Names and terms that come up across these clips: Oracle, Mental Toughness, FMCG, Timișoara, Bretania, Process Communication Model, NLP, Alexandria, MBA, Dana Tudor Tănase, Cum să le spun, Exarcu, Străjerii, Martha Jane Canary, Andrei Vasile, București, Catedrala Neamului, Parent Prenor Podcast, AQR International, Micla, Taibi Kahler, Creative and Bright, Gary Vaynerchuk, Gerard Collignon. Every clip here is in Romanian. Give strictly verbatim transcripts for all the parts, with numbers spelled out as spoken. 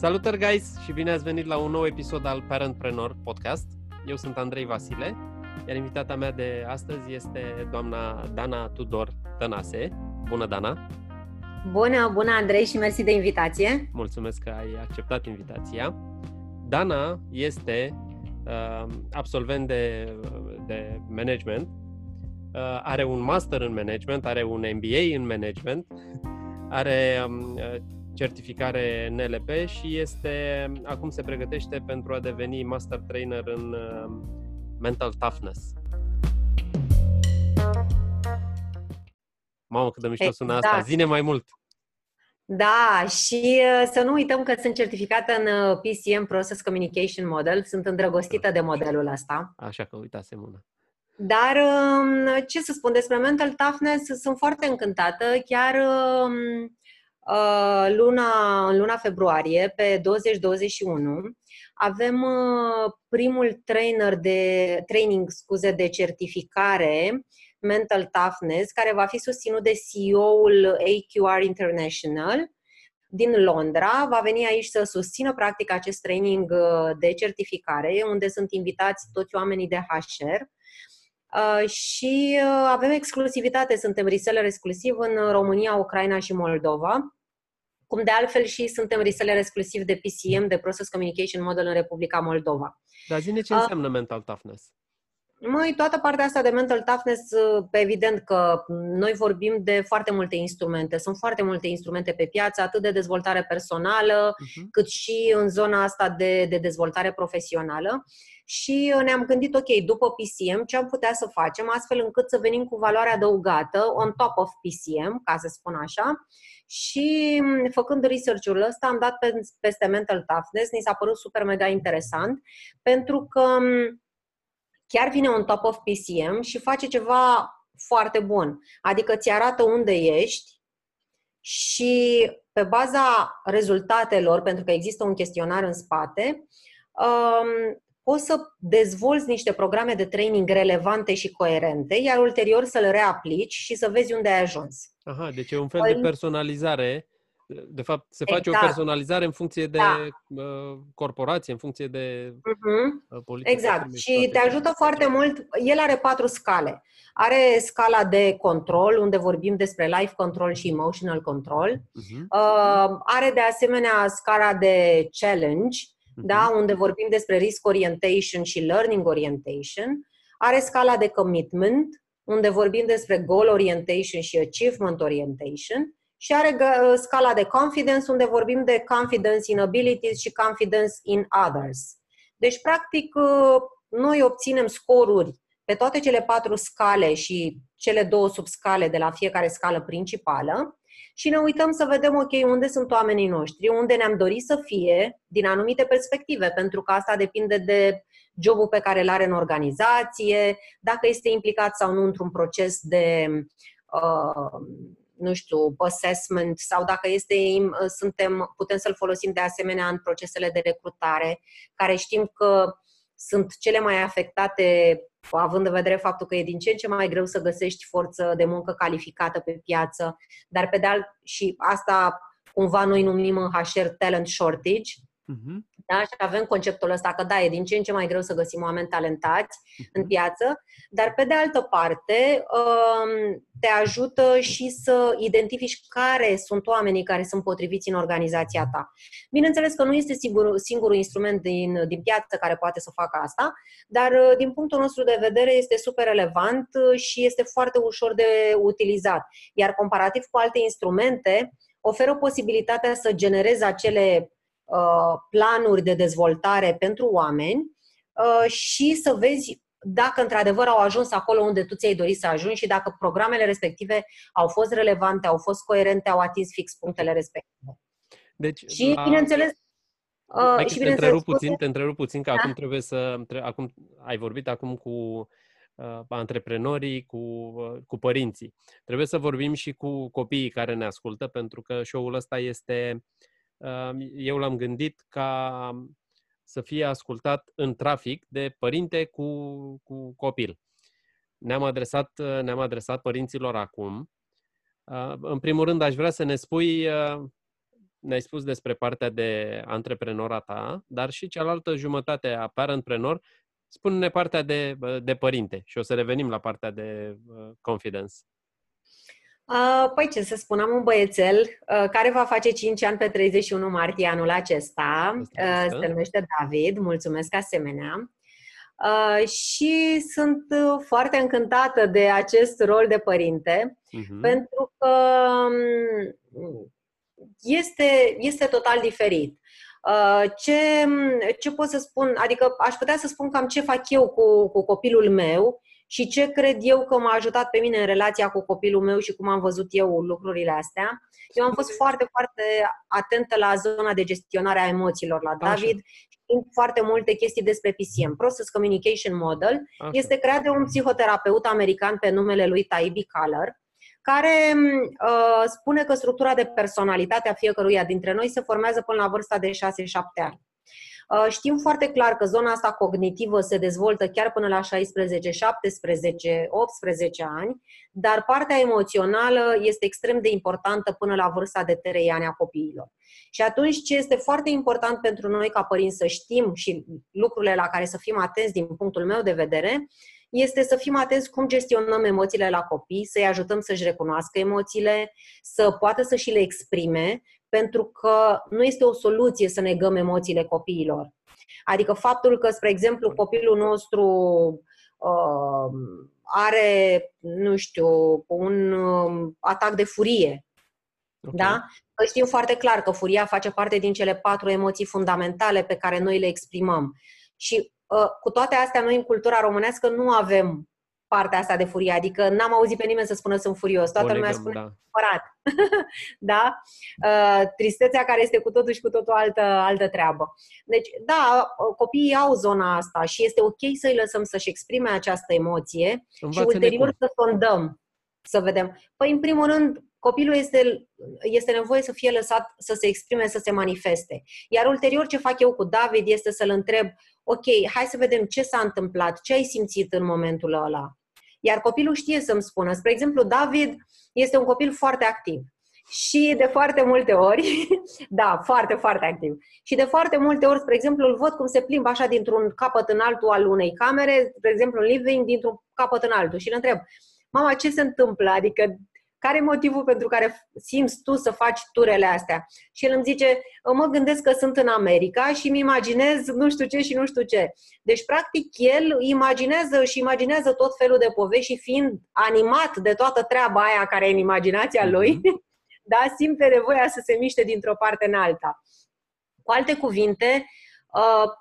Salutări, guys, și bine ați venit la un nou episod al Parent Prenor Podcast. Eu sunt Andrei Vasile, iar invitata mea de astăzi este doamna Dana Tudor Tănase. Bună, Dana! Bună, bună, Andrei, și mersi de invitație! Mulțumesc că ai acceptat invitația. Dana este uh, absolvent de, de management, uh, are un master în management, are un M B A în management, are uh, certificare N L P și este acum se pregătește pentru a deveni master trainer în uh, Mental Toughness. Mamă, cât de mișto sună asta! Da. Zine mai mult! Da, și să nu uităm că sunt certificată în P C M, Process Communication Model. Sunt îndrăgostită de modelul ăsta. Așa că uitasem una. Dar ce să spun despre Mental Toughness? Sunt foarte încântată. Chiar luna, în luna februarie, pe douăzeci douăzeci și unu, avem primul trainer de, training scuze, de certificare Mental Toughness, care va fi susținut de C E O-ul A Q R International din Londra. Va veni aici să susțină practic acest training de certificare, unde sunt invitați toți oamenii de H R. Și avem exclusivitate, suntem reseller exclusiv în România, Ucraina și Moldova, cum de altfel și suntem reseller exclusiv de P C M, de Process Communication Model, în Republica Moldova. Dar zine ce înseamnă uh, Mental Toughness? Măi, toată partea asta de Mental Toughness, evident că noi vorbim de foarte multe instrumente. Sunt foarte multe instrumente pe piață, atât de dezvoltare personală, uh-huh. cât și în zona asta de, de dezvoltare profesională. Și ne-am gândit, ok, după P C M, ce am putea să facem astfel încât să venim cu valoare adăugată, on top of P C M, ca să spun așa. Și făcând research-ul ăsta, am dat peste Mental Toughness, ni s-a părut super mega interesant, pentru că chiar vine on top of P C M și face ceva foarte bun. Adică ți arată unde ești și pe baza rezultatelor, pentru că există un chestionar în spate, um, poți să dezvolți niște programe de training relevante și coerente, iar ulterior să-l reaplici și să vezi unde ai ajuns. Aha, deci e un fel de personalizare. De fapt, se face exact. O personalizare în funcție de da. uh, corporație, în funcție de uh-huh. politică. Exact. Și te ajută foarte mult. El are patru scale. Are scala de control, unde vorbim despre life control și emotional control. Uh-huh. Uh, are de asemenea scala de challenge, uh-huh. da, unde vorbim despre risk orientation și learning orientation. Are scala de commitment, unde vorbim despre goal orientation și achievement orientation. Și are scala de confidence, unde vorbim de confidence in abilities și confidence in others. Deci, practic, noi obținem scoruri pe toate cele patru scale și cele două subscale de la fiecare scală principală și ne uităm să vedem, ok, unde sunt oamenii noștri, unde ne-am dorit să fie din anumite perspective, pentru că asta depinde de jobul pe care îl are în organizație, dacă este implicat sau nu într-un proces de Uh, nu știu, assessment, sau dacă este, suntem, putem să-l folosim de asemenea în procesele de recrutare, care știm că sunt cele mai afectate, având în vedere faptul că e din ce în ce mai greu să găsești forță de muncă calificată pe piață, dar pe de alt, și asta cumva noi numim în H R talent shortage, uh-huh. da? Și avem conceptul ăsta că da, e din ce în ce mai greu să găsim oameni talentați uh-huh. în piață, dar pe de altă parte te ajută și să identifici care sunt oamenii care sunt potriviți în organizația ta. Bineînțeles că nu este sigur, singurul instrument din, din piață care poate să facă asta, dar din punctul nostru de vedere este super relevant și este foarte ușor de utilizat. Iar comparativ cu alte instrumente, oferă posibilitatea să generezi acele planuri de dezvoltare pentru oameni și să vezi dacă într-adevăr au ajuns acolo unde tu ți-ai dorit să ajungi și dacă programele respective au fost relevante, au fost coerente, au atins fix punctele respective. Deci, și la... bineînțeles... Hai și te, bineînțeles întrerup puțin, te întrerup puțin, că da? acum trebuie să... Acum, ai vorbit acum cu uh, antreprenorii, cu, uh, cu părinții. Trebuie să vorbim și cu copiii care ne ascultă, pentru că show-ul ăsta este... Eu l-am gândit ca să fie ascultat în trafic de părinte cu, cu copil. Ne-am adresat, ne-am adresat părinților acum. În primul rând, aș vrea să ne spui ne-ai spus despre partea de antreprenora ta, dar și cealaltă jumătate a parentprenor, spune-ne partea de, de părinte și o să revenim la partea de confidence. Păi ce să spun, am un băiețel care va face cinci ani pe treizeci și unu martie anul acesta, se numește David, mulțumesc asemenea. Și sunt foarte încântată de acest rol de părinte, uh-huh. pentru că este, este total diferit. Ce, ce pot să spun, adică aș putea să spun cam ce fac eu cu, cu copilul meu și ce cred eu că m-a ajutat pe mine în relația cu copilul meu și cum am văzut eu lucrurile astea. Eu am fost foarte, foarte atentă la zona de gestionare a emoțiilor la David. Așa. Foarte multe chestii despre P C M. Process Communication Model Așa. Este creat de un psihoterapeut american pe numele lui Taibi Kahler, care uh, spune că structura de personalitate a fiecăruia dintre noi se formează până la vârsta de șase-șapte ani. Uh, știm foarte clar că zona asta cognitivă se dezvoltă chiar până la șaisprezece, șaptesprezece, optsprezece ani, dar partea emoțională este extrem de importantă până la vârsta de trei ani a copiilor. Și atunci ce este foarte important pentru noi ca părinți să știm și lucrurile la care să fim atenți din punctul meu de vedere, este să fim atenți cum gestionăm emoțiile la copii, să-i ajutăm să-și recunoască emoțiile, să poată să și le exprime, pentru că nu este o soluție să negăm emoțiile copiilor. Adică faptul că, spre exemplu, copilul nostru uh, are, nu știu, un uh, atac de furie, okay. da? Știm foarte clar că furia face parte din cele patru emoții fundamentale pe care noi le exprimăm. Și uh, cu toate astea, noi în cultura românească nu avem partea asta de furie. Adică n-am auzit pe nimeni să spună sunt furios. Toată Olegăm, lumea spune da. Supărat. da? Uh, tristețea care este cu totul și cu totul altă, altă treabă. Deci, da, copiii au zona asta și este ok să-i lăsăm să-și exprime această emoție Învață-ne și ulterior să sondăm, să vedem. Păi, în primul rând, copilul este, este nevoie să fie lăsat să se exprime, să se manifeste. Iar ulterior ce fac eu cu David este să-l întreb, ok, hai să vedem ce s-a întâmplat, ce ai simțit în momentul ăla. Iar copilul știe să-mi spună. Spre exemplu, David este un copil foarte activ. Și de foarte multe ori, da, foarte, foarte activ. Și de foarte multe ori, spre exemplu, îl văd cum se plimbă așa dintr-un capăt în altul al unei camere, spre exemplu, în living, dintr-un capăt în altul. Și îl întreb, mama, ce se întâmplă? Adică, care e motivul pentru care simți tu să faci turele astea? Și el îmi zice, mă gândesc că sunt în America și îmi imaginez nu știu ce și nu știu ce. Deci, practic, el imaginează și imaginează tot felul de povești și fiind animat de toată treaba aia care e în imaginația lui, da, simte nevoia să se miște dintr-o parte în alta. Cu alte cuvinte,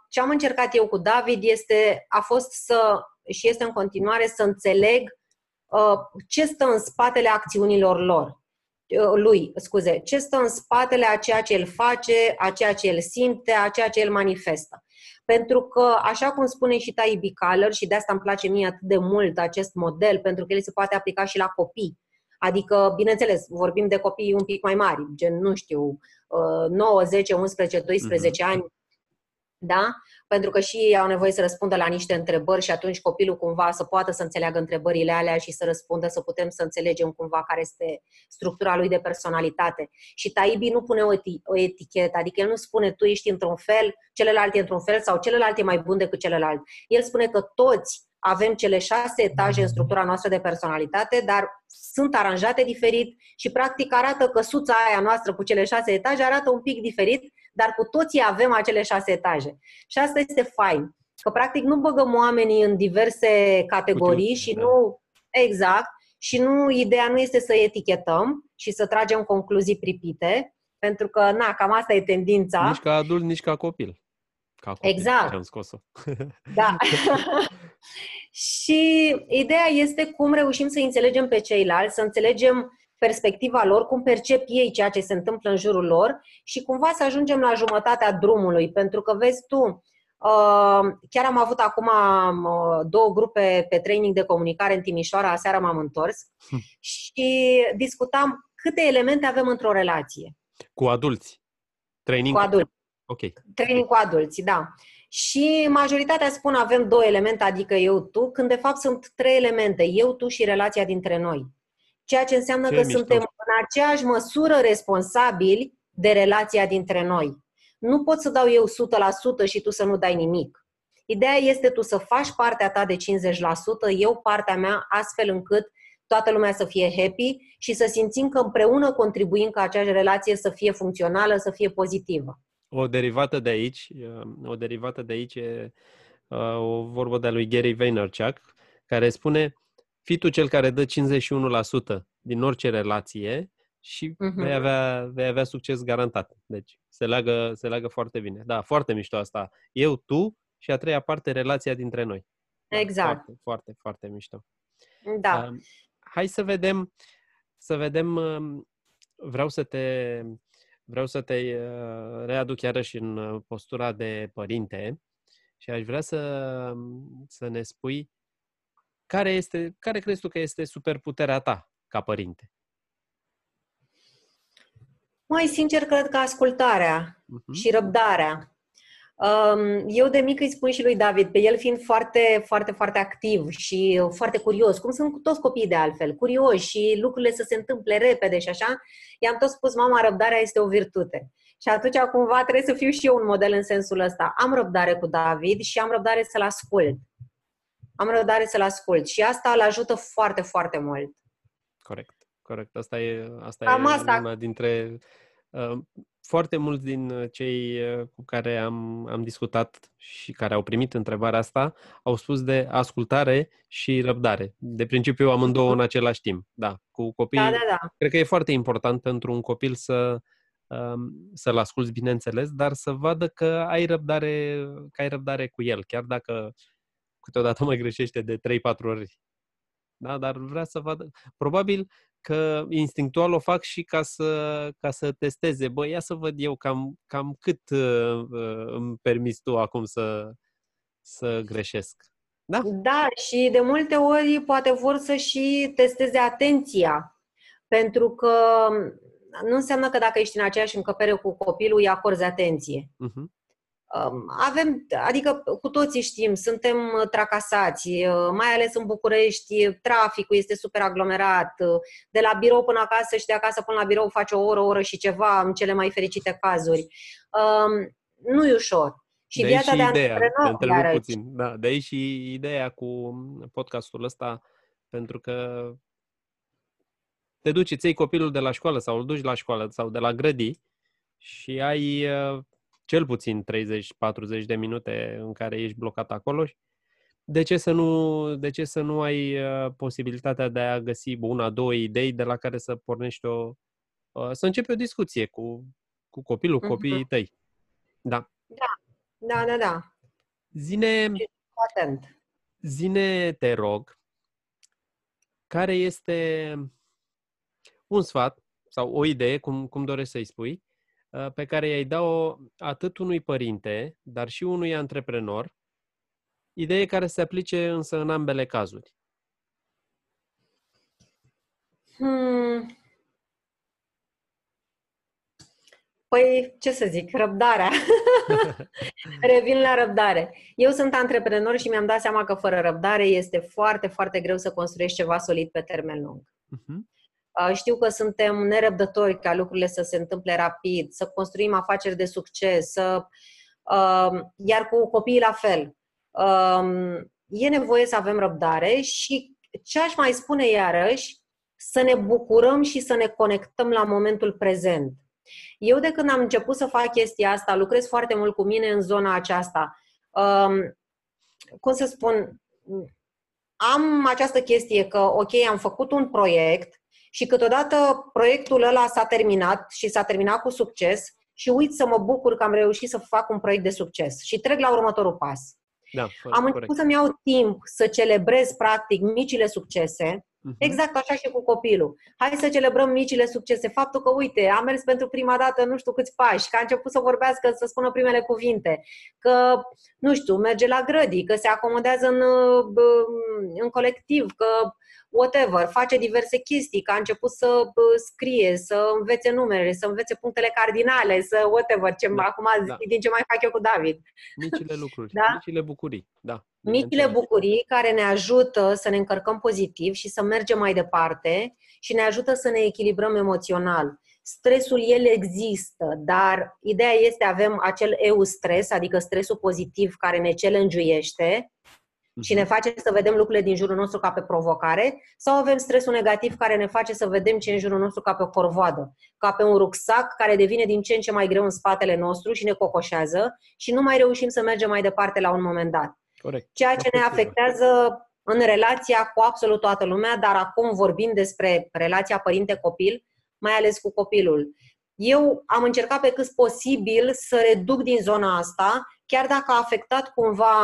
ce am încercat eu cu David este, a fost să, și este în continuare, să înțeleg ce stă în spatele acțiunilor lor, lui, scuze, ce stă în spatele a ceea ce el face, a ceea ce el simte, a ceea ce el manifestă. Pentru că, așa cum spune și Taibi Kahler, și de asta îmi place mie atât de mult acest model, pentru că el se poate aplica și la copii. Adică, bineînțeles, vorbim de copii un pic mai mari, gen, nu știu, nouă, zece, unsprezece, doisprezece ani, da? Pentru că și ei au nevoie să răspundă la niște întrebări și atunci copilul cumva să poată să înțeleagă întrebările alea și să răspundă, să putem să înțelegem cumva care este structura lui de personalitate. Și Taibi nu pune o, eti- o etichetă, adică el nu spune tu ești într-un fel, celălalt e într-un fel sau celălalt e mai bun decât celălalt. El spune că toți avem cele șase etaje în structura noastră de personalitate, dar sunt aranjate diferit și practic arată căsuța aia noastră cu cele șase etaje, arată un pic diferit, dar cu toții avem acele șase etaje. Și asta este fain, că practic nu băgăm oamenii în diverse categorii și nu, exact, și nu, ideea nu este să etichetăm și să tragem concluzii pripite, pentru că, na, cam asta e tendința. Nici ca adult, nici ca copil. Ca copil, exact. Am scos-o. Da. Și ideea este cum reușim să înțelegem pe ceilalți, să înțelegem perspectiva lor, cum percep ei ceea ce se întâmplă în jurul lor și cumva să ajungem la jumătatea drumului. Pentru că, vezi tu, chiar am avut acum două grupe pe training de comunicare în Timișoara, aseară m-am întors și discutam câte elemente avem într-o relație. Cu adulți? Training cu adulți. Okay. Training cu adulți, da. Și majoritatea spun avem două elemente, adică eu, tu, când de fapt sunt trei elemente, eu, tu și relația dintre noi. Ceea ce înseamnă ce că mișto. Suntem în aceeași măsură responsabili de relația dintre noi. Nu pot să dau eu o sută la sută și tu să nu dai nimic. Ideea este tu să faci partea ta de cincizeci la sută, eu partea mea, astfel încât toată lumea să fie happy și să simțim că împreună contribuim ca aceeași relație să fie funcțională, să fie pozitivă. O derivată de aici, o derivată de aici e o vorbă de-a lui Gary Vaynerchuk, care spune, fii tu cel care dă cincizeci și unu la sută din orice relație și uh-huh. vei avea, vei avea succes garantat. Deci se leagă, se leagă foarte bine. Da, foarte mișto asta. Eu, tu și a treia parte, relația dintre noi. Exact. Foarte, foarte, foarte mișto. Da. Um, hai să vedem, să vedem, um, vreau să te... Vreau să te readuc iarăși în postura de părinte și aș vrea să, să ne spui care, este, care crezi tu că este superputerea ta ca părinte? Mai sincer, cred că ascultarea uh-huh. și răbdarea. Eu de mic îi spun și lui David, pe el fiind foarte, foarte, foarte activ și foarte curios, cum sunt toți copiii de altfel, curioși și lucrurile să se întâmple repede și așa, i-am tot spus, mama, răbdarea este o virtute. Și atunci cumva trebuie să fiu și eu un model în sensul ăsta. Am răbdare cu David și am răbdare să-l ascult. Am răbdare să-l ascult și asta îl ajută foarte, foarte mult. Corect, corect. Asta e, asta e asta... una dintre... Uh... Foarte mulți din cei cu care am, am discutat și care au primit întrebarea asta au spus de ascultare și răbdare. De principiu amândouă în același timp. Da, cu copiii. Da, da, da. Cred că e foarte important pentru un copil să, să-l asculți, bineînțeles, dar să vadă că ai răbdare, că ai răbdare cu el, chiar dacă câteodată mai greșește de trei patru ori. Da, dar vrea să vadă. Probabil că instinctual o fac și ca să, ca să testeze. Bă, ia să văd eu cam, cam cât uh, îmi permiți tu acum să, să greșesc. Da? Da, și de multe ori poate vor să și testeze atenția. Pentru că nu înseamnă că dacă ești în aceeași încăpere cu copilul, îi acorzi atenție. Uh-huh. Avem, adică cu toții știm, suntem tracasați, mai ales în București, traficul este super aglomerat, de la birou până acasă și de acasă până la birou face o oră, o oră și ceva, în cele mai fericite cazuri. Nu e ușor. Și de viața și de antreprenor, puțin. Da, de aici și ideea cu podcastul ăsta, pentru că te duci, îți iei copilul de la școală sau îl duci la școală sau de la grădii și ai... cel puțin treizeci patruzeci de minute în care ești blocat acolo. De ce să nu, de ce să nu ai posibilitatea de a găsi una, două idei de la care să pornești o... să începi o discuție cu, cu copilul, copiii tăi. Da. Da, da, da, da. Zine, zine, te rog, care este un sfat sau o idee, cum, cum dorești să-i spui, pe care i-ai dat-o atât unui părinte, dar și unui antreprenor, idee care se aplice însă în ambele cazuri. Hmm. Păi, ce să zic, răbdarea. Revin la răbdare. Eu sunt antreprenor și mi-am dat seama că fără răbdare este foarte, foarte greu să construiești ceva solid pe termen lung. Uh-huh. Știu că suntem nerăbdători ca lucrurile să se întâmple rapid, să construim afaceri de succes, să, uh, iar cu copiii la fel. Uh, e nevoie să avem răbdare și ce aș mai spune iarăși, să ne bucurăm și să ne conectăm la momentul prezent. Eu de când am început să fac chestia asta, lucrez foarte mult cu mine în zona aceasta. Uh, cum să spun, am această chestie că, ok, am făcut un proiect, și câteodată proiectul ăla s-a terminat și s-a terminat cu succes și uit să mă bucur că am reușit să fac un proiect de succes și trec la următorul pas. Da, am început corect. Să-mi iau timp să celebrez practic micile succese, uh-huh. exact așa și cu copilul. Hai să celebrăm micile succese. Faptul că, uite, am mers pentru prima dată nu știu câți pași, că a început să vorbească, să spună primele cuvinte, că, nu știu, merge la grădii, că se acomodează în, în colectiv, că whatever, face diverse chestii, că a început să scrie, să învețe numerele, să învețe punctele cardinale, să whatever, ce da, acum da. zic din ce mai fac eu cu David. Micile lucruri, da? Micile bucurii, da. Micile bucurii care ne ajută să ne încărcăm pozitiv și să mergem mai departe și ne ajută să ne echilibrăm emoțional. Stresul, el există, dar ideea este avem acel eu-stres, adică stresul pozitiv care ne challenge-uiește și ne face să vedem lucrurile din jurul nostru ca pe provocare, sau avem stresul negativ care ne face să vedem ce în jurul nostru ca pe o corvoadă, ca pe un rucsac care devine din ce în ce mai greu în spatele nostru și ne cocoșează și nu mai reușim să mergem mai departe la un moment dat. Corect. Ceea ce ne afectează în relația cu absolut toată lumea, dar acum vorbim despre relația părinte-copil, mai ales cu copilul. Eu am încercat pe cât posibil să reduc din zona asta, chiar dacă a afectat cumva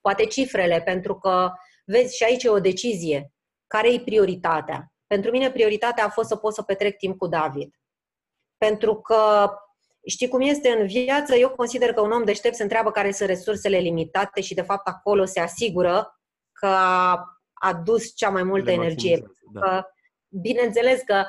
poate cifrele, pentru că vezi și aici e o decizie. Care e prioritatea? Pentru mine prioritatea a fost să pot să petrec timp cu David. Pentru că știi cum este în viață, eu consider că un om deștept se întreabă care sunt resursele limitate și de fapt acolo se asigură că a dus cea mai multă energie. Da. Bineînțeles că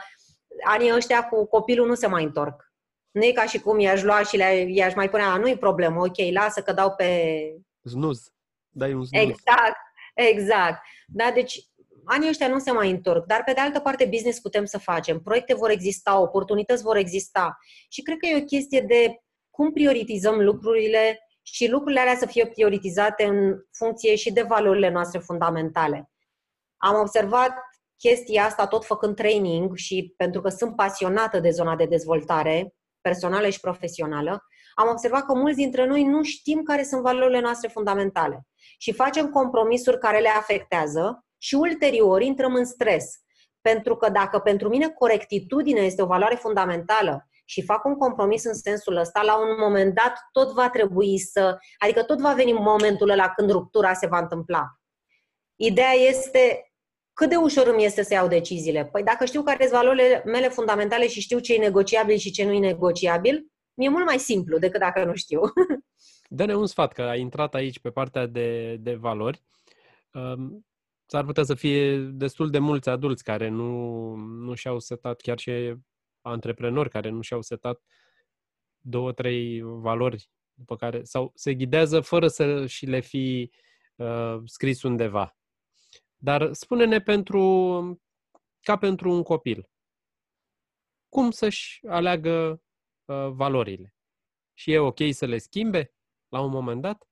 anii ăștia cu copilul nu se mai întorc. Nu e ca și cum i-aș lua și le, i-aș mai punea, nu-i problemă, ok, lasă că dau pe... Znuz. Dai un znuz. Exact, exact. Da, deci anii ăștia nu se mai întorc, dar pe de altă parte business putem să facem. Proiecte vor exista, oportunități vor exista și cred că e o chestie de cum prioritizăm lucrurile și lucrurile alea să fie prioritizate în funcție și de valorile noastre fundamentale. Am observat chestia asta tot făcând training și pentru că sunt pasionată de zona de dezvoltare personală și profesională, am observat că mulți dintre noi nu știm care sunt valorile noastre fundamentale și facem compromisuri care le afectează și ulterior intrăm în stres. Pentru că dacă pentru mine corectitudinea este o valoare fundamentală și fac un compromis în sensul ăsta, la un moment dat tot va trebui să... Adică tot va veni momentul ăla când ruptura se va întâmpla. Ideea este... Cât de ușor îmi este să iau deciziile? Păi dacă știu care sunt valorile mele fundamentale și știu ce e negociabil și ce nu e negociabil, mi-e mult mai simplu decât dacă nu știu. Dă-ne un sfat, că ai intrat aici pe partea de, de valori. S-ar putea să fie destul de mulți adulți care nu, nu și-au setat, chiar și antreprenori care nu și-au setat două, trei valori după care, sau se ghidează fără să și le fi uh, scris undeva. Dar spune-ne pentru, ca pentru un copil, cum să-și aleagă uh, valorile? Și e ok să le schimbe la un moment dat?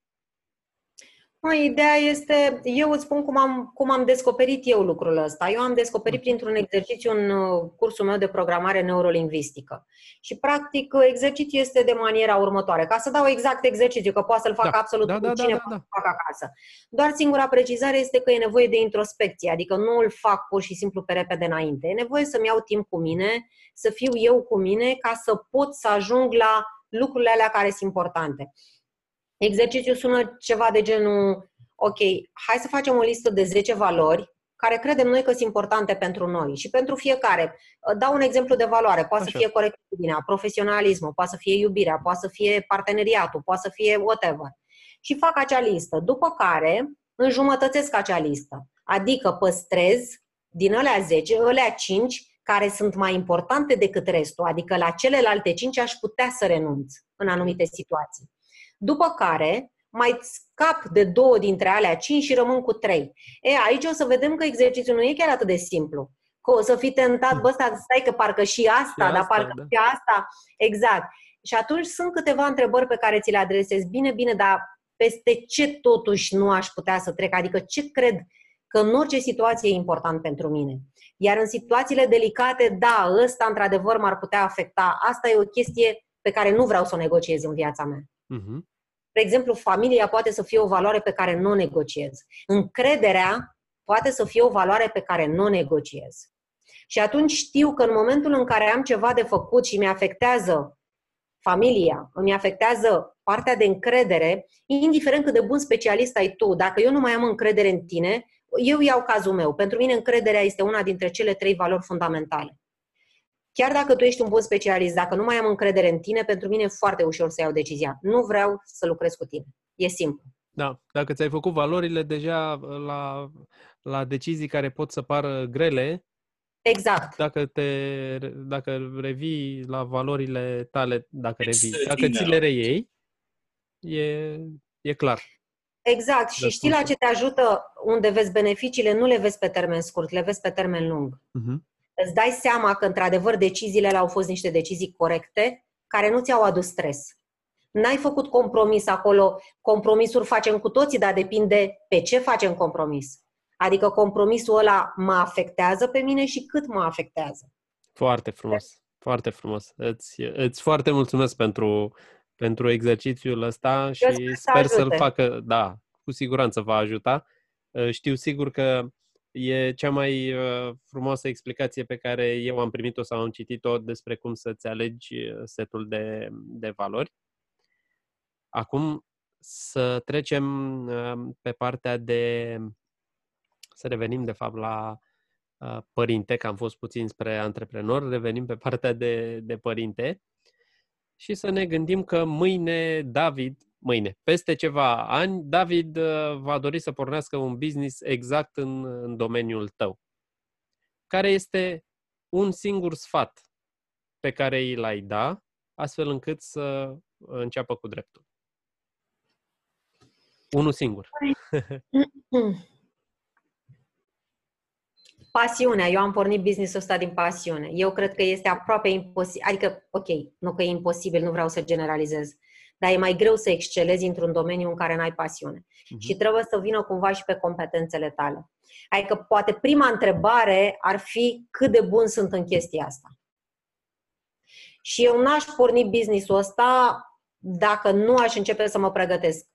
No, ideea este, eu îți spun cum am, cum am descoperit eu lucrul ăsta. Eu am descoperit printr-un exercițiu în cursul meu de programare neurolingvistică. Și practic exercițiul este de maniera următoare. Ca să dau exact exercițiu, că poate să-l fac da, absolut da, da, cine da, da, poate da. fac acasă. Doar singura precizare este că e nevoie de introspecție, adică nu îl fac pur și simplu pe repede înainte. E nevoie să-mi iau timp cu mine, să fiu eu cu mine, ca să pot să ajung la lucrurile alea care sunt importante. Exercițiul sună ceva de genul, ok, hai să facem o listă de zece valori care credem noi că sunt importante pentru noi și pentru fiecare. Dau un exemplu de valoare, poate Așa. să fie corectitudinea, profesionalismul, poate să fie iubirea, poate să fie parteneriatul, poate să fie whatever. Și fac acea listă, după care înjumătățesc acea listă, adică păstrez din alea zece, alea cinci care sunt mai importante decât restul, adică la celelalte cinci aș putea să renunț în anumite situații. După care mai scap de două dintre alea cinci și rămân cu trei. E, aici o să vedem că exercițiul nu e chiar atât de simplu. Că o să fii tentat, bă, stai, stai că parcă și asta, și dar asta, parcă da. și asta. Exact. Și atunci sunt câteva întrebări pe care ți le adresezi. Bine, bine, dar peste ce totuși nu aș putea să trec? Adică ce cred că în orice situație e important pentru mine? Iar în situațiile delicate, da, ăsta într-adevăr m-ar putea afecta. Asta e o chestie pe care nu vreau să o negociez în viața mea. Mhm. De exemplu, familia poate să fie o valoare pe care nu o negociez. Încrederea poate să fie o valoare pe care nu o negociez. Și atunci știu că în momentul în care am ceva de făcut și mi-afectează familia, îmi afectează partea de încredere, indiferent cât de bun specialist ai tu, dacă eu nu mai am încredere în tine, eu iau cazul meu. Pentru mine încrederea este una dintre cele trei valori fundamentale. Chiar dacă tu ești un bun specialist, dacă nu mai am încredere în tine, pentru mine e foarte ușor să iau decizia. Nu vreau să lucrez cu tine. E simplu. Da, dacă ți-ai făcut valorile, deja la, la decizii care pot să pară grele, exact. Dacă, te, dacă revii la valorile tale, dacă revii, dacă ți le reiei, e, e clar. Exact. Și știi la ce te ajută, unde vezi beneficiile, nu le vezi pe termen scurt, le vezi pe termen lung. Uh-huh. Îți dai seama că, într-adevăr, deciziile alea au fost niște decizii corecte, care nu ți-au adus stres. N-ai făcut compromis acolo. Compromisuri facem cu toții, dar depinde pe ce facem compromis. Adică compromisul ăla mă afectează pe mine și cât mă afectează. Foarte frumos, foarte frumos. Îți, îți foarte mulțumesc pentru, pentru exercițiul ăsta și sper, sper să-l facă. Da, cu siguranță va ajuta. Știu sigur că e cea mai frumoasă explicație pe care eu am primit-o sau am citit-o despre cum să-ți alegi setul de, de valori. Acum să trecem pe partea de... Să revenim, de fapt, la părinte, că am fost puțin spre antreprenor. Revenim pe partea de, de părinte și să ne gândim că mâine David, mâine, peste ceva ani, David va dori să pornească un business exact în, în domeniul tău. Care este un singur sfat pe care îl ai da, astfel încât să înceapă cu dreptul? Unul singur. Pasiunea. Eu am pornit business-ul ăsta din pasiune. Eu cred că este aproape imposibil. Adică, ok, nu că e imposibil, nu vreau să generalizez, dar e mai greu să excelezi într-un domeniu în care n-ai pasiune. Uh-huh. Și trebuie să vină cumva și pe competențele tale. Adică, poate prima întrebare ar fi cât de bun sunt în chestia asta. Și eu n-aș porni business-ul ăsta dacă nu aș începe să mă pregătesc.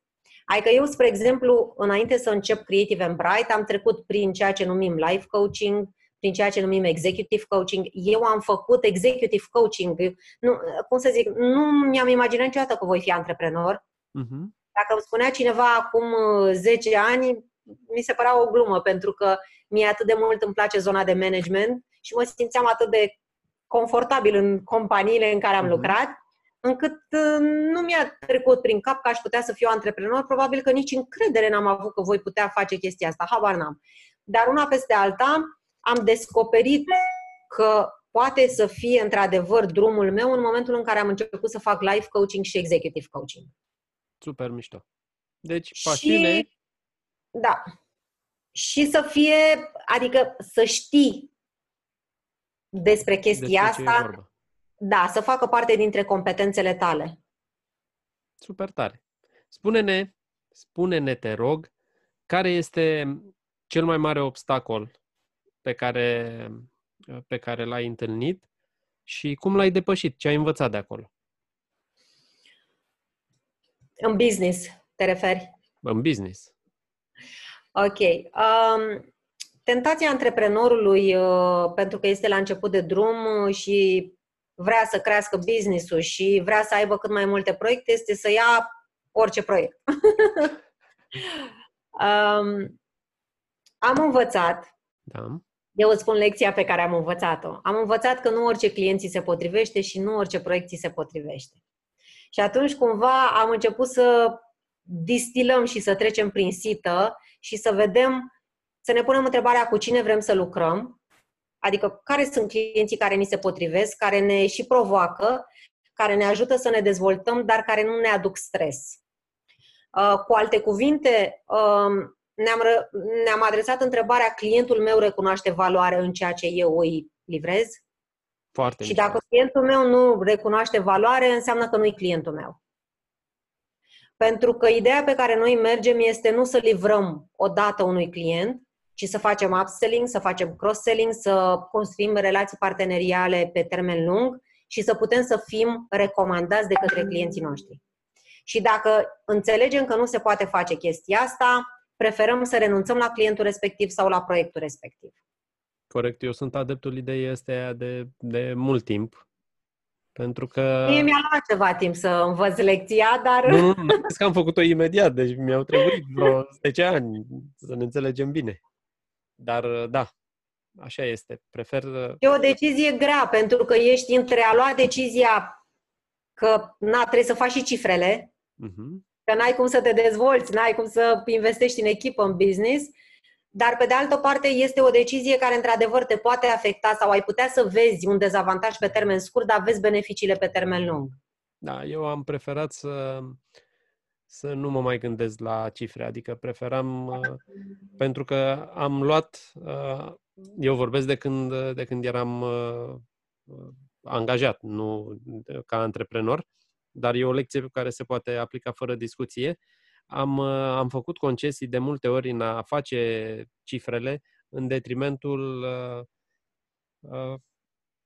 Adică eu, spre exemplu, înainte să încep Creative and Bright, am trecut prin ceea ce numim life coaching, prin ceea ce numim executive coaching. Eu am făcut executive coaching. Nu, cum să zic, nu mi-am imaginat niciodată că voi fi antreprenor. Uh-huh. Dacă îmi spunea cineva acum zece ani, mi se părea o glumă, pentru că mie atât de mult îmi place zona de management și mă simțeam atât de confortabil în companiile în care am uh-huh. lucrat, încât nu mi-a trecut prin cap că aș putea să fiu antreprenor. Probabil că nici încredere n-am avut că voi putea face chestia asta. Habar n-am. Dar una peste alta am descoperit că poate să fie într-adevăr drumul meu în momentul în care am început să fac life coaching și executive coaching. Super mișto. Deci, pasiune. Și, da. Și să fie, adică să știi despre chestia despre asta. Da, să facă parte dintre competențele tale. Super tare. Spune-ne, spune-ne, te rog, care este cel mai mare obstacol pe care, pe care l-ai întâlnit și cum l-ai depășit? Ce ai învățat de acolo? În business, te referi? În business. Ok. Um... Tentația antreprenorului, pentru că este la început de drum și vrea să crească business-ul și vrea să aibă cât mai multe proiecte, este să ia orice proiect. um, am învățat, da. Eu îți spun lecția pe care am învățat-o, am învățat că nu orice client ți se potrivește și nu orice proiect ți se potrivește. Și atunci cumva am început să distilăm și să trecem prin sită și să vedem, să ne punem întrebarea cu cine vrem să lucrăm, adică care sunt clienții care ni se potrivesc, care ne și provoacă, care ne ajută să ne dezvoltăm, dar care nu ne aduc stres. Cu alte cuvinte, ne-am, ră, ne-am adresat întrebarea, clientul meu recunoaște valoare în ceea ce eu îi livrez? Foarte și dacă clientul meu nu recunoaște valoare, înseamnă că nu-i clientul meu. Pentru că ideea pe care noi mergem este nu să livrăm odată unui client, ci să facem upselling, să facem cross-selling, să construim relații parteneriale pe termen lung și să putem să fim recomandați de către clienții noștri. Și dacă înțelegem că nu se poate face chestia asta, preferăm să renunțăm la clientul respectiv sau la proiectul respectiv. Corect, eu sunt adeptul ideii astea de, de mult timp. Pentru că... Mie mi-a luat ceva timp să învăț lecția, dar... Nu, nu, nu că am făcut-o imediat, deci mi-au trebuit vreo zece ani să ne înțelegem bine. Dar da, așa este. Prefer... E o decizie grea, pentru că ești între a lua decizia că na, trebuie să faci și cifrele, uh-huh. că n-ai cum să te dezvolți, n-ai cum să investești în echipă, în business, dar pe de altă parte este o decizie care într-adevăr te poate afecta sau ai putea să vezi un dezavantaj pe termen scurt, dar vezi beneficiile pe termen lung. Da, eu am preferat să, să nu mă mai gândesc la cifre, adică preferam, pentru că am luat, eu vorbesc de când, de când eram angajat, nu ca antreprenor, dar e o lecție pe care se poate aplica fără discuție. Am, am făcut concesii de multe ori în a face cifrele în detrimentul uh,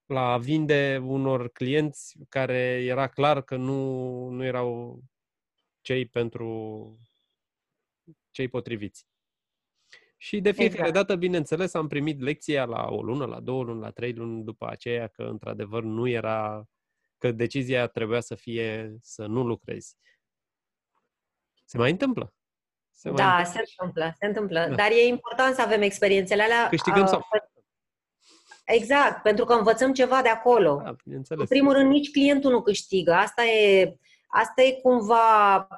la a vinde unor clienți care era clar că nu, nu erau cei pentru cei potriviți. Și de fiecare exact. dată, bineînțeles, am primit lecția la o lună, la două luni, la trei luni după aceea că într-adevăr nu era, că decizia trebuia să fie să nu lucrezi. Se mai întâmplă. Se mai da, întâmplă. se întâmplă, se întâmplă. Da. Dar e important să avem experiențele alea. Câștigăm sau... Exact, pentru că învățăm ceva de acolo. Da, bineînțeles. În primul rând, nici clientul nu câștigă. Asta e, asta e cumva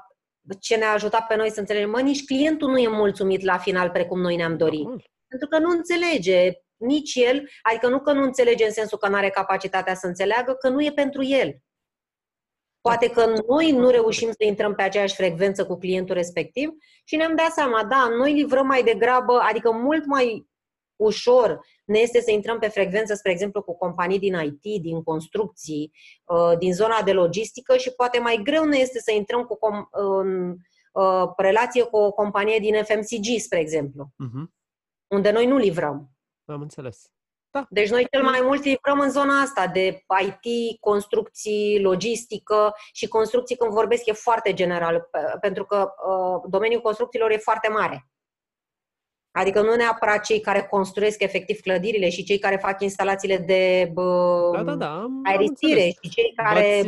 ce ne-a ajutat pe noi să înțelegem. Mă, nici clientul nu e mulțumit la final precum noi ne-am dorit. Da. Pentru că nu înțelege nici el, adică nu că nu înțelege în sensul că nu are capacitatea să înțeleagă, că nu e pentru el. Poate că noi nu reușim să intrăm pe aceeași frecvență cu clientul respectiv și ne-am dat seama, da, noi livrăm mai degrabă, adică mult mai ușor ne este să intrăm pe frecvență, spre exemplu, cu companii din I T, din construcții, din zona de logistică și poate mai greu ne este să intrăm cu com- în relație cu o companie din F M C G, spre exemplu, uh-huh. unde noi nu livrăm. Am înțeles. Da. Deci noi cel mai mult livrăm în zona asta de I T, construcții, logistică și construcții, când vorbesc, e foarte general, pentru că uh, domeniul construcțiilor e foarte mare. Adică nu neapărat cei care construiesc efectiv clădirile și cei care fac instalațiile de bă, da, da, da, am, aerisire am și cei care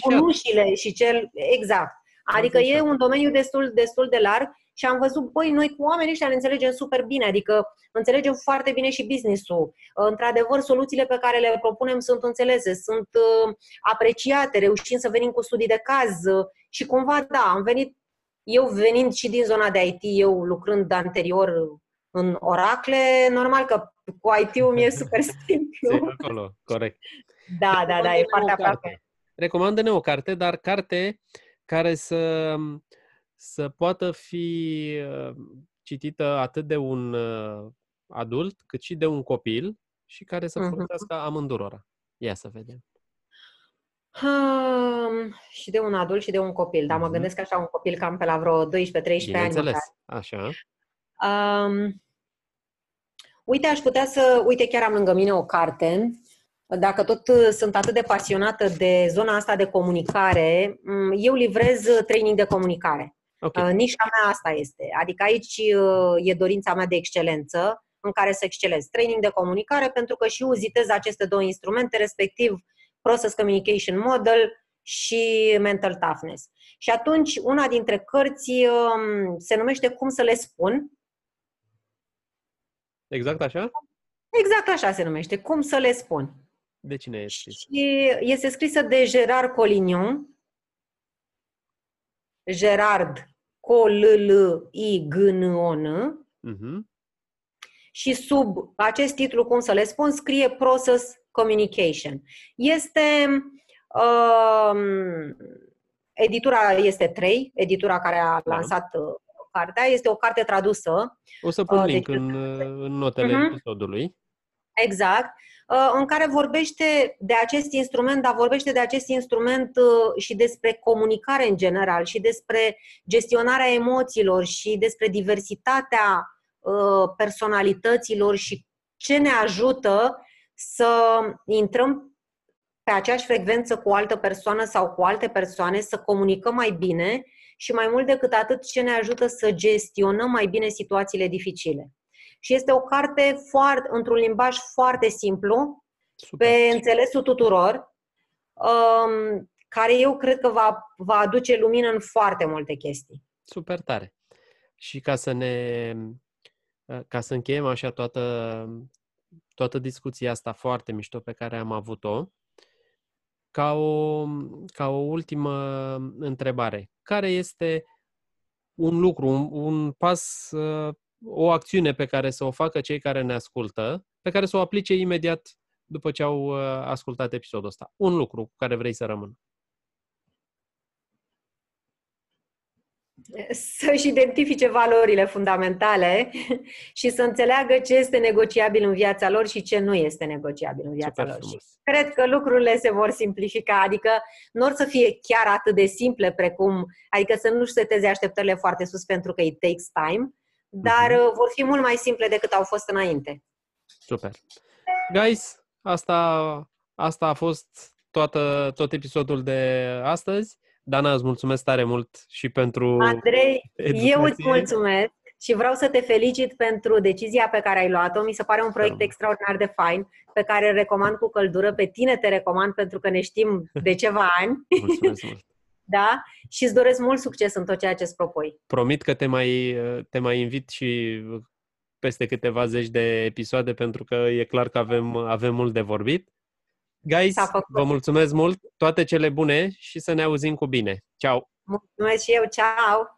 pun ușile și cel... Exact. Adică e un domeniu destul, destul de larg. Și am văzut, băi, noi cu oamenii ăștia ne înțelegem super bine, adică înțelegem foarte bine și business-ul. Într-adevăr, soluțiile pe care le propunem sunt înțelese, sunt apreciate, reușim să venim cu studii de caz și cumva, da, am venit, eu venind și din zona de I T, eu lucrând anterior în Oracle, normal că cu I T-ul mi-e super simplu. Acolo, corect. Da, da, da, e partea aproape. Recomandă-ne o carte, dar carte care să... să poată fi citită atât de un adult, cât și de un copil și care să folosească amândurora. Ia să vedem. Hmm, și de un adult și de un copil, dar mă gândesc așa, un copil cam pe la vreo doisprezece treisprezece ani. Bineînțeles, așa. Um, uite, aș putea să... Uite, chiar am lângă mine o carte. Dacă tot sunt atât de pasionată de zona asta de comunicare, eu livrez training de comunicare. Okay. Nișa mea asta este. Adică aici e dorința mea de excelență, în care să excelez. Training de comunicare, pentru că și uzitez aceste două instrumente, respectiv Process Communication Model și Mental Toughness. Și atunci, una dintre cărți se numește Cum să le spun. Exact așa? Exact așa se numește. Cum să le spun. De cine este scris? Și este scrisă de Gerard Collignon. Gerard Collignon. Uh-huh. Și sub acest titlu, cum să le spun, scrie Process Communication. Este uh, editura este trei, editura care a lansat uh, cartea. Este o carte tradusă. O să pun uh, link deci... în, în notele uh-huh. episodului. Exact. În care vorbește de acest instrument, dar vorbește de acest instrument și despre comunicare în general, și despre gestionarea emoțiilor, și despre diversitatea personalităților și ce ne ajută să intrăm pe aceeași frecvență cu o altă persoană sau cu alte persoane, să comunicăm mai bine și mai mult decât atât ce ne ajută să gestionăm mai bine situațiile dificile. Și este o carte foarte, într-un limbaj foarte simplu, super, pe înțelesul tuturor, um, care eu cred că va, va aduce lumină în foarte multe chestii. Super tare! Și ca să ne, ca să încheiem așa toată, toată discuția asta foarte mișto pe care am avut-o, ca o, ca o ultimă întrebare. Care este un lucru, un, un pas, o acțiune pe care să o facă cei care ne ascultă, pe care să o aplice imediat după ce au ascultat episodul ăsta? Un lucru cu care vrei să rămână. Să-și identifice valorile fundamentale și să înțeleagă ce este negociabil în viața lor și ce nu este negociabil în viața lor. Și cred că lucrurile se vor simplifica, adică nu or să fie chiar atât de simple precum, adică să nu-și seteze așteptările foarte sus pentru că it takes time, dar mm-hmm. vor fi mult mai simple decât au fost înainte. Super. Guys, asta, asta a fost toată, tot episodul de astăzi. Dana, îți mulțumesc tare mult și pentru Andrei, educație. Eu îți mulțumesc și vreau să te felicit pentru decizia pe care ai luat-o. Mi se pare un proiect da. extraordinar de fain, pe care îl recomand cu căldură. Pe tine te recomand pentru că ne știm de ceva ani. Mulțumesc mult! Da? Și îți doresc mult succes în tot ceea ce îți propui. Promit că te mai, te mai invit și peste câteva zeci de episoade, pentru că e clar că avem, avem mult de vorbit. Guys, vă mulțumesc mult, toate cele bune și să ne auzim cu bine. Ciao! Mulțumesc și eu, ciao!